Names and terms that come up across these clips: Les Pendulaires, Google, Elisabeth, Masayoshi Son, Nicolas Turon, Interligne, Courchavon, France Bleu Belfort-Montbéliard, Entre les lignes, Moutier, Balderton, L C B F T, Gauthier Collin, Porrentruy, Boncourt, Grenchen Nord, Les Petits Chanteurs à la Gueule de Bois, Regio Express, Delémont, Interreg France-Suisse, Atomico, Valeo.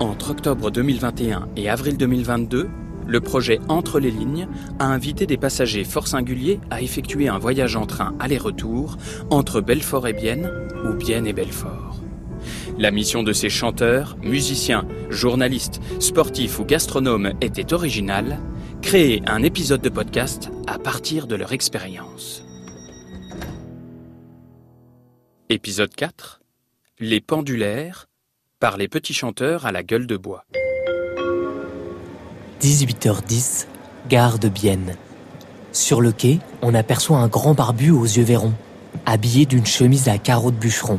Entre octobre 2021 et avril 2022, le projet Entre les lignes a invité des passagers fort singuliers à effectuer un voyage en train aller-retour entre Belfort et Bienne ou Bienne et Belfort. La mission de ces chanteurs, musiciens, journalistes, sportifs ou gastronomes était originale, créer un épisode de podcast à partir de leur expérience. Épisode 4, Les Pendulaires, par les petits chanteurs à la gueule de bois. 18h10, gare de Bienne. Sur le quai, on aperçoit un grand barbu aux yeux vairons, habillé d'une chemise à carreaux de bûcheron.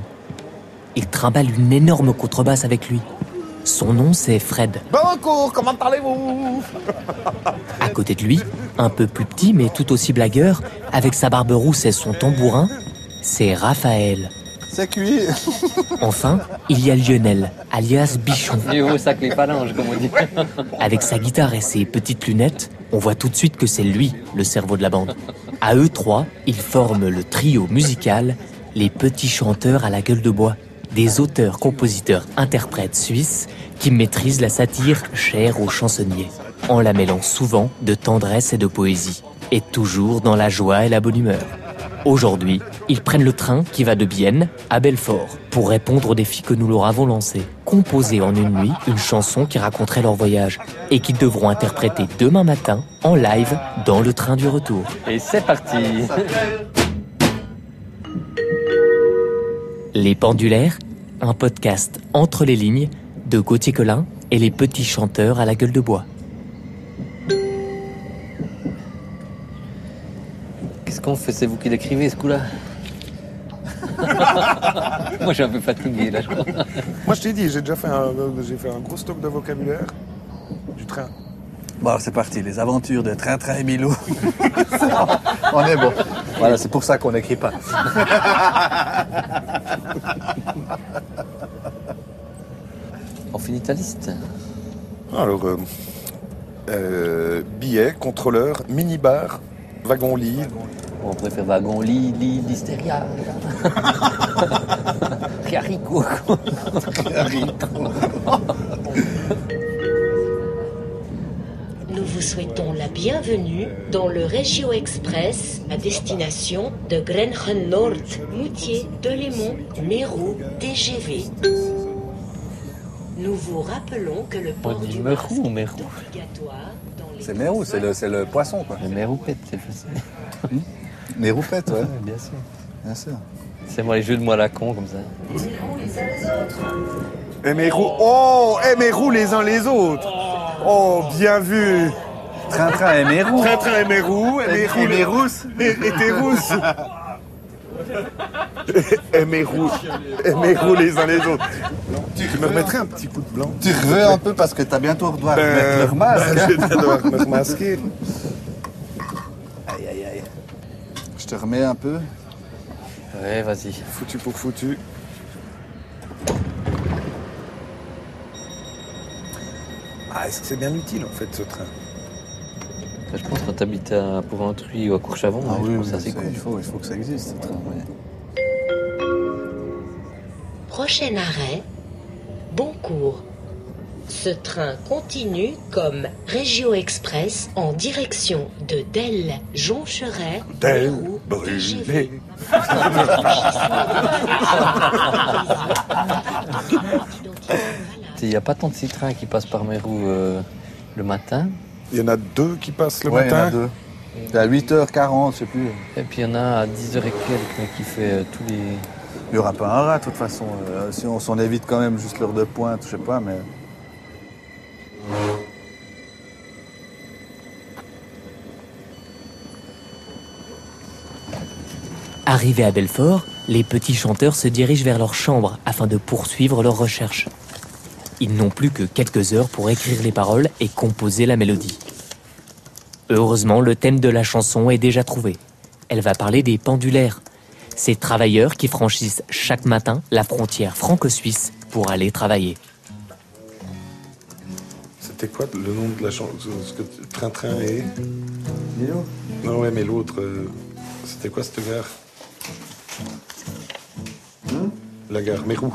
Il trimballe une énorme contrebasse avec lui. Son nom, c'est Fred. Boncourt, comment parlez-vous ? À côté de lui, un peu plus petit mais tout aussi blagueur, avec sa barbe rousse et son tambourin, c'est Raphaël. C'est cuit. Enfin, il y a Lionel, alias Bichon. Du haut sac les phalanges, comme on dit. Avec sa guitare et ses petites lunettes, on voit tout de suite que c'est lui, le cerveau de la bande. À eux trois, ils forment le trio musical Les Petits Chanteurs à la Gueule de Bois, des auteurs, compositeurs, interprètes suisses qui maîtrisent la satire chère aux chansonniers, en la mêlant souvent de tendresse et de poésie, et toujours dans la joie et la bonne humeur. Aujourd'hui, ils prennent le train qui va de Bienne à Belfort pour répondre au défi que nous leur avons lancé. Composer en une nuit une chanson qui raconterait leur voyage et qu'ils devront interpréter demain matin en live dans le train du retour. Et c'est parti. Les Pendulaires, un podcast entre les lignes de Gauthier Collin et les petits chanteurs à la gueule de bois. Qu'est-ce qu'on fait? C'est vous qui l'écrivez ce coup-là? Moi, je suis un peu fatigué, là, je crois. Moi, je t'ai dit, j'ai déjà fait un gros stock de vocabulaire du train. Bon, alors, c'est parti, les aventures de Train-Train et Milou. On est bon. Voilà, c'est pour ça qu'on n'écrit pas. On finit ta liste. Alors, billets, contrôleur, minibar, wagon-lit. On préfère wagon, lit, listeria. Riarico. Nous vous souhaitons la bienvenue dans le Regio Express à destination de Grenchen Nord, Moutier, Delémont, Méro, TGV. Nous vous rappelons que le port du masque est obligatoire dans les... C'est Méro, c'est le poisson, quoi. Le méroupette, c'est facile. Les roupettes, ouais. Bien sûr. Bien sûr. C'est moi les jeux de moi à la con, comme ça. Les roues les uns les autres. Et mes roues les uns les autres. Oh, bien vu. Train-train et mes roues. Train-train et mes roues. Et mes rousses. Et tes rousses. Et mes roues les uns les autres. Tu me remettrais un petit coup de blanc. Tu reveux un peu parce que t'as bientôt devoir mettre leur masque. Je vais devoir me remasquer. Je te remets un peu. Ouais, vas-y. Foutu pour foutu. Ah, est-ce que c'est bien utile, en fait, ce train? Je pense quand t'habites à Porrentruy ou à Courchavon, ah, oui, ça c'est cool. Il faut que ça existe, ce train. Ouais. Prochain arrêt, Boncourt. Ce train continue comme Regio Express en direction de Delle, Joncheret, Méro, TGV. Il n'y a pas tant de petits trains qui passent par Méro le matin. Il y en a deux qui passent le matin. Il y en a deux. À 8h40, je sais plus. Et puis il y en a à 10h et quelques qui fait tous les... Il n'y aura pas un rat de toute façon. Si on s'en évite quand même juste l'heure de pointe, je sais pas, mais... Arrivés à Belfort, les petits chanteurs se dirigent vers leur chambre afin de poursuivre leurs recherches. Ils n'ont plus que quelques heures pour écrire les paroles et composer la mélodie. Heureusement, le thème de la chanson est déjà trouvé. Elle va parler des pendulaires, ces travailleurs qui franchissent chaque matin la frontière franco-suisse pour aller travailler. C'était quoi le nom de la chanson? Train-train et... Milo? Non, ouais, mais l'autre... C'était quoi cette gare? La gare Méro.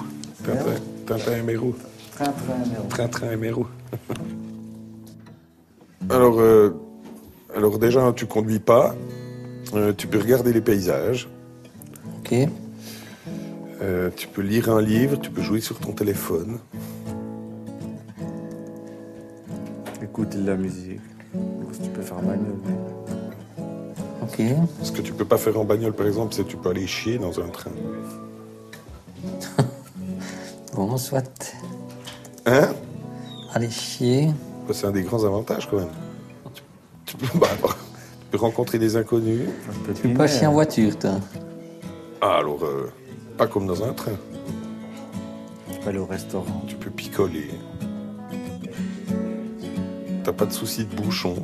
Tintin et Méro. Train-train Méro. Alors déjà, tu conduis pas. Tu peux regarder les paysages. Ok. Tu peux lire un livre, tu peux jouer sur ton téléphone. Écoute de la musique. Tu peux faire en bagnole. Ok. Ce que tu peux pas faire en bagnole, par exemple, c'est que tu peux aller chier dans un train. Bon, soit. Hein? Aller chier. Bah, c'est un des grands avantages, quand même. Tu peux rencontrer des inconnus. Tu peux pas chier en voiture, toi. Ah, alors, pas comme dans un train. Tu peux aller au restaurant. Tu peux picoler. T'as pas de soucis de bouchon.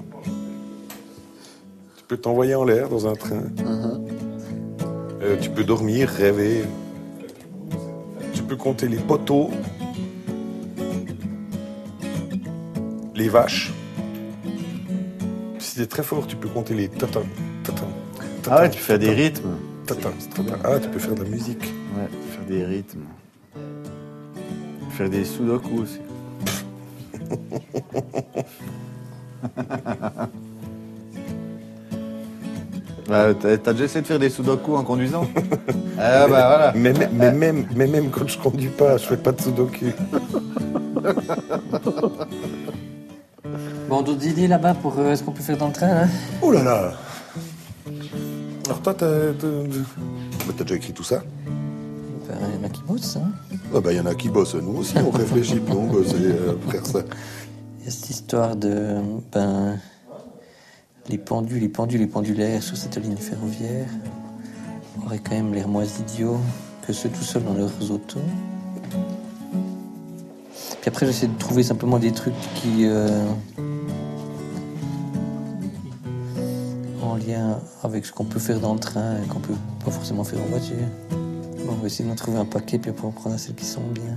Tu peux t'envoyer en l'air dans un train. Uh-huh. Tu peux dormir, rêver. Tu peux compter les poteaux. Les vaches. Si t'es très fort, tu peux compter les tatins. Ah ouais, tu fais des rythmes. Ah, tu peux faire de la musique. Ouais, faire des rythmes. Faire des sudoku aussi. Bah, t'as déjà essayé de faire des sudoku en conduisant? Ah bah voilà. Mais même quand je conduis pas, je fais pas de sudoku. Bon, d'autres idées là-bas pour ce qu'on peut faire dans le train, hein? Oh là là. Alors toi, t'as déjà écrit tout ça? Ben, il y en a qui bossent, hein? Ah ben, il y en a qui bossent, nous aussi, on réfléchit, puis on bosse faire ça. Il y a cette histoire de, ben, les pendulaires sur cette ligne ferroviaire auraient quand même l'air moins idiots que ceux tout seuls dans leurs autos. Puis après, j'essaie de trouver simplement des trucs qui... en lien avec ce qu'on peut faire dans le train et qu'on peut pas forcément faire en voiture. Bon, on va essayer de trouver un paquet, puis après on prendra celles qui sont bien.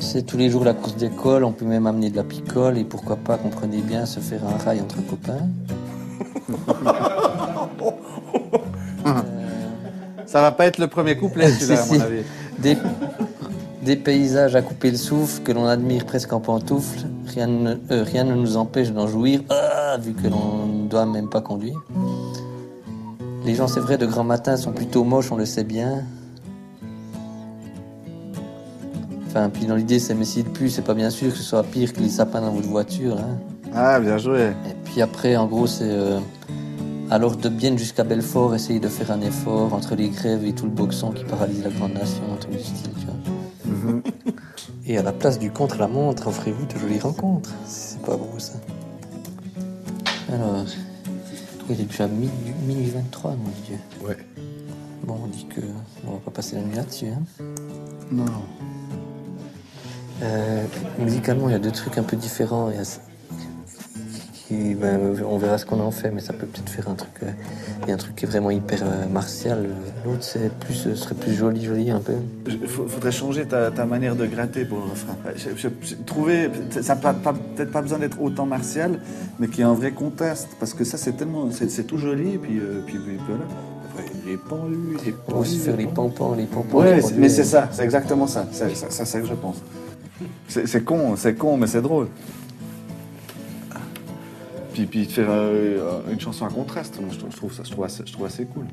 C'est tous les jours la course d'école, on peut même amener de la picole, et pourquoi pas, comprenez bien, se faire un rail entre copains. Ça va pas être le premier couplet, celui-là, à mon avis. Des paysages à couper le souffle que l'on admire presque en pantoufles. Rien ne nous empêche d'en jouir, vu que l'on ne doit même pas conduire. Les gens, c'est vrai, de grand matin sont plutôt moches, on le sait bien. Enfin, puis dans l'idée, c'est messie de pue, c'est pas bien sûr que ce soit pire que les sapins dans votre voiture. Hein. Ah, bien joué. Et puis après, en gros, c'est... alors de Bienne jusqu'à Belfort, essayer de faire un effort entre les grèves et tout le boxon qui paralyse la grande nation, un truc du style, tu vois. Et à la place du contre-la-montre, offrez-vous de jolies rencontres. C'est pas beau, ça. Alors, il est déjà minuit 23, mon Dieu. Ouais. Bon, on dit que on va pas passer la nuit là-dessus, hein. Non. Musicalement, il y a deux trucs un peu différents. Il y a qui, ben, on verra ce qu'on en fait, mais ça peut peut-être faire un truc. Il y a un truc qui est vraiment hyper martial. L'autre, c'est plus, serait plus joli un peu. Faudrait changer ta manière de gratter pour le refrain. Trouver, ça n'a peut-être pas besoin d'être autant martial, mais qu'il y ait un vrai contraste, parce que ça, c'est tellement, c'est tout joli, et puis voilà. Les pendus, les pendus. On va se faire les pampans, les pompons. Ouais, mais c'est ça, c'est exactement ça. C'est ça que je pense. C'est con, mais c'est drôle. Puis de faire une chanson à contraste, moi je trouve assez cool.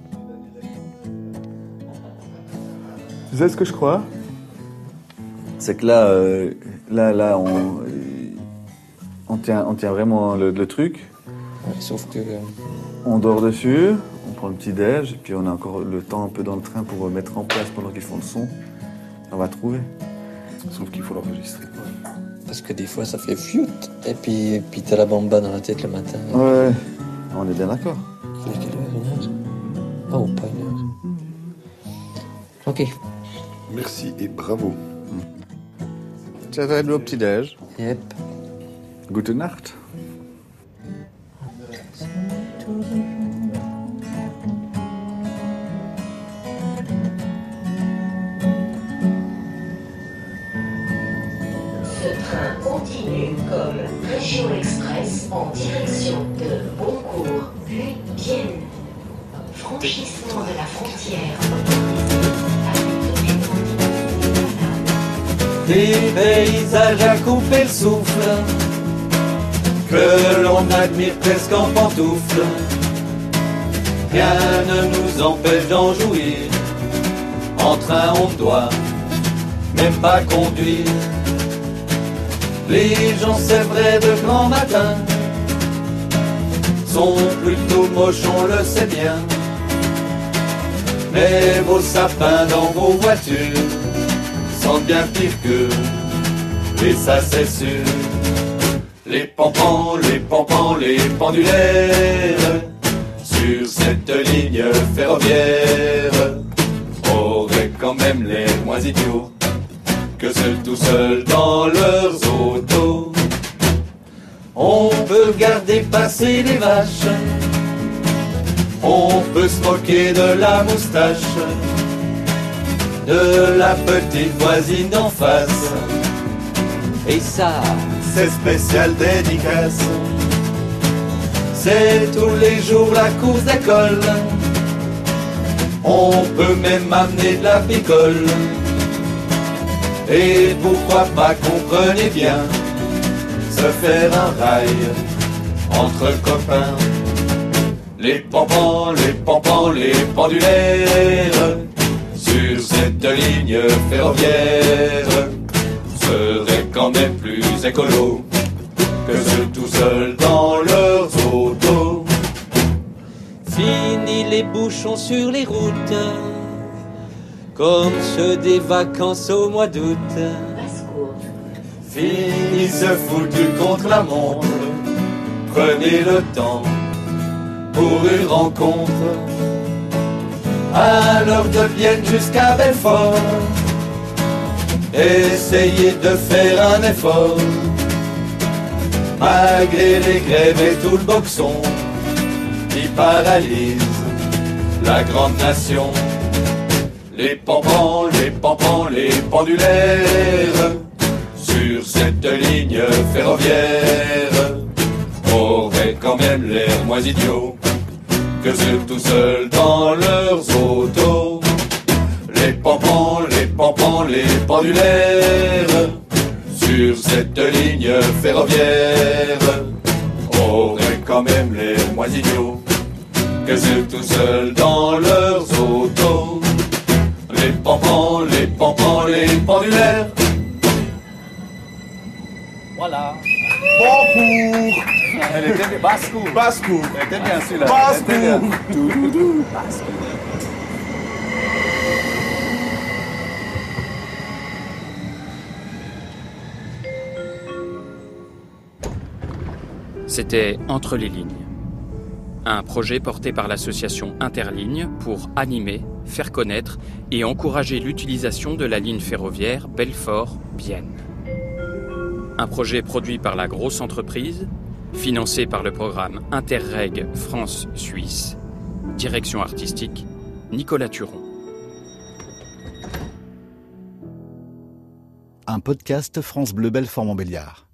Vous savez ce que je crois? C'est que là, on tient vraiment le truc. Ouais, sauf que... On dort dessus, on prend le petit-déj, puis on a encore le temps un peu dans le train pour mettre en place pendant qu'ils font le son. On va trouver. Sauf qu'il faut l'enregistrer. Parce que des fois, ça fait fiout, et puis t'as la bamba dans la tête le matin. Ouais, on est bien d'accord. Il est quelle heure, 1h? Oh, pas 1h. Ok. Merci et bravo. Ça va être le petit-déj. Yep. Gute Nacht. Comme Regio Express en direction de Boncourt, puis Vienne. Franchissement de la frontière. des paysages à couper le souffle, que l'on admire presque en pantoufle. Rien ne nous empêche d'en jouir, en train on doit même pas conduire. Les gens, c'est vrai, de grand matin sont plutôt moches, on le sait bien. Mais vos sapins dans vos voitures sentent bien pire qu'eux, et ça c'est sûr. Les pompons, les pendulaires, sur cette ligne ferroviaire, auraient quand même les moins idiots que ceux tout seuls dans leurs autos. On peut regarder passer les vaches, on peut se moquer de la moustache de la petite voisine d'en face. Et ça, c'est spécial dédicace. C'est tous les jours la course d'école, on peut même amener de la picole. Et pourquoi pas, comprenez bien, se faire un rail entre copains. Les pompons, les pendulaires, sur cette ligne ferroviaire, seraient quand même plus écolos que ceux tout seuls dans leurs autos. Fini les bouchons sur les routes, comme ceux des vacances au mois d'août. Fini ce foutu contre la montre, prenez le temps pour une rencontre. Alors de Vienne jusqu'à Belfort, essayez de faire un effort. Malgré les grèves et tout le boxon qui paralyse la grande nation. Les pompons, les pendulaires, sur cette ligne ferroviaire, auraient quand même l'air moins idiots que ceux tout seuls dans leurs autos. Les pompons, les pendulaires, sur cette ligne ferroviaire, auraient quand même l'air moins idiots que ceux tout seuls dans leurs autos. Les pompons, les pompons, les pendulaires. Voilà. Boncourt. Elle était bien. Bascourt. Bascourt. Elle était bien celle-là. Bascourt. Bascourt. C'était Entre les lignes. Un projet porté par l'association Interligne pour animer, faire connaître et encourager l'utilisation de la ligne ferroviaire Belfort-Bienne. Un projet produit par la grosse entreprise, financé par le programme Interreg France-Suisse, direction artistique Nicolas Turon. Un podcast France Bleu Belfort-Montbéliard.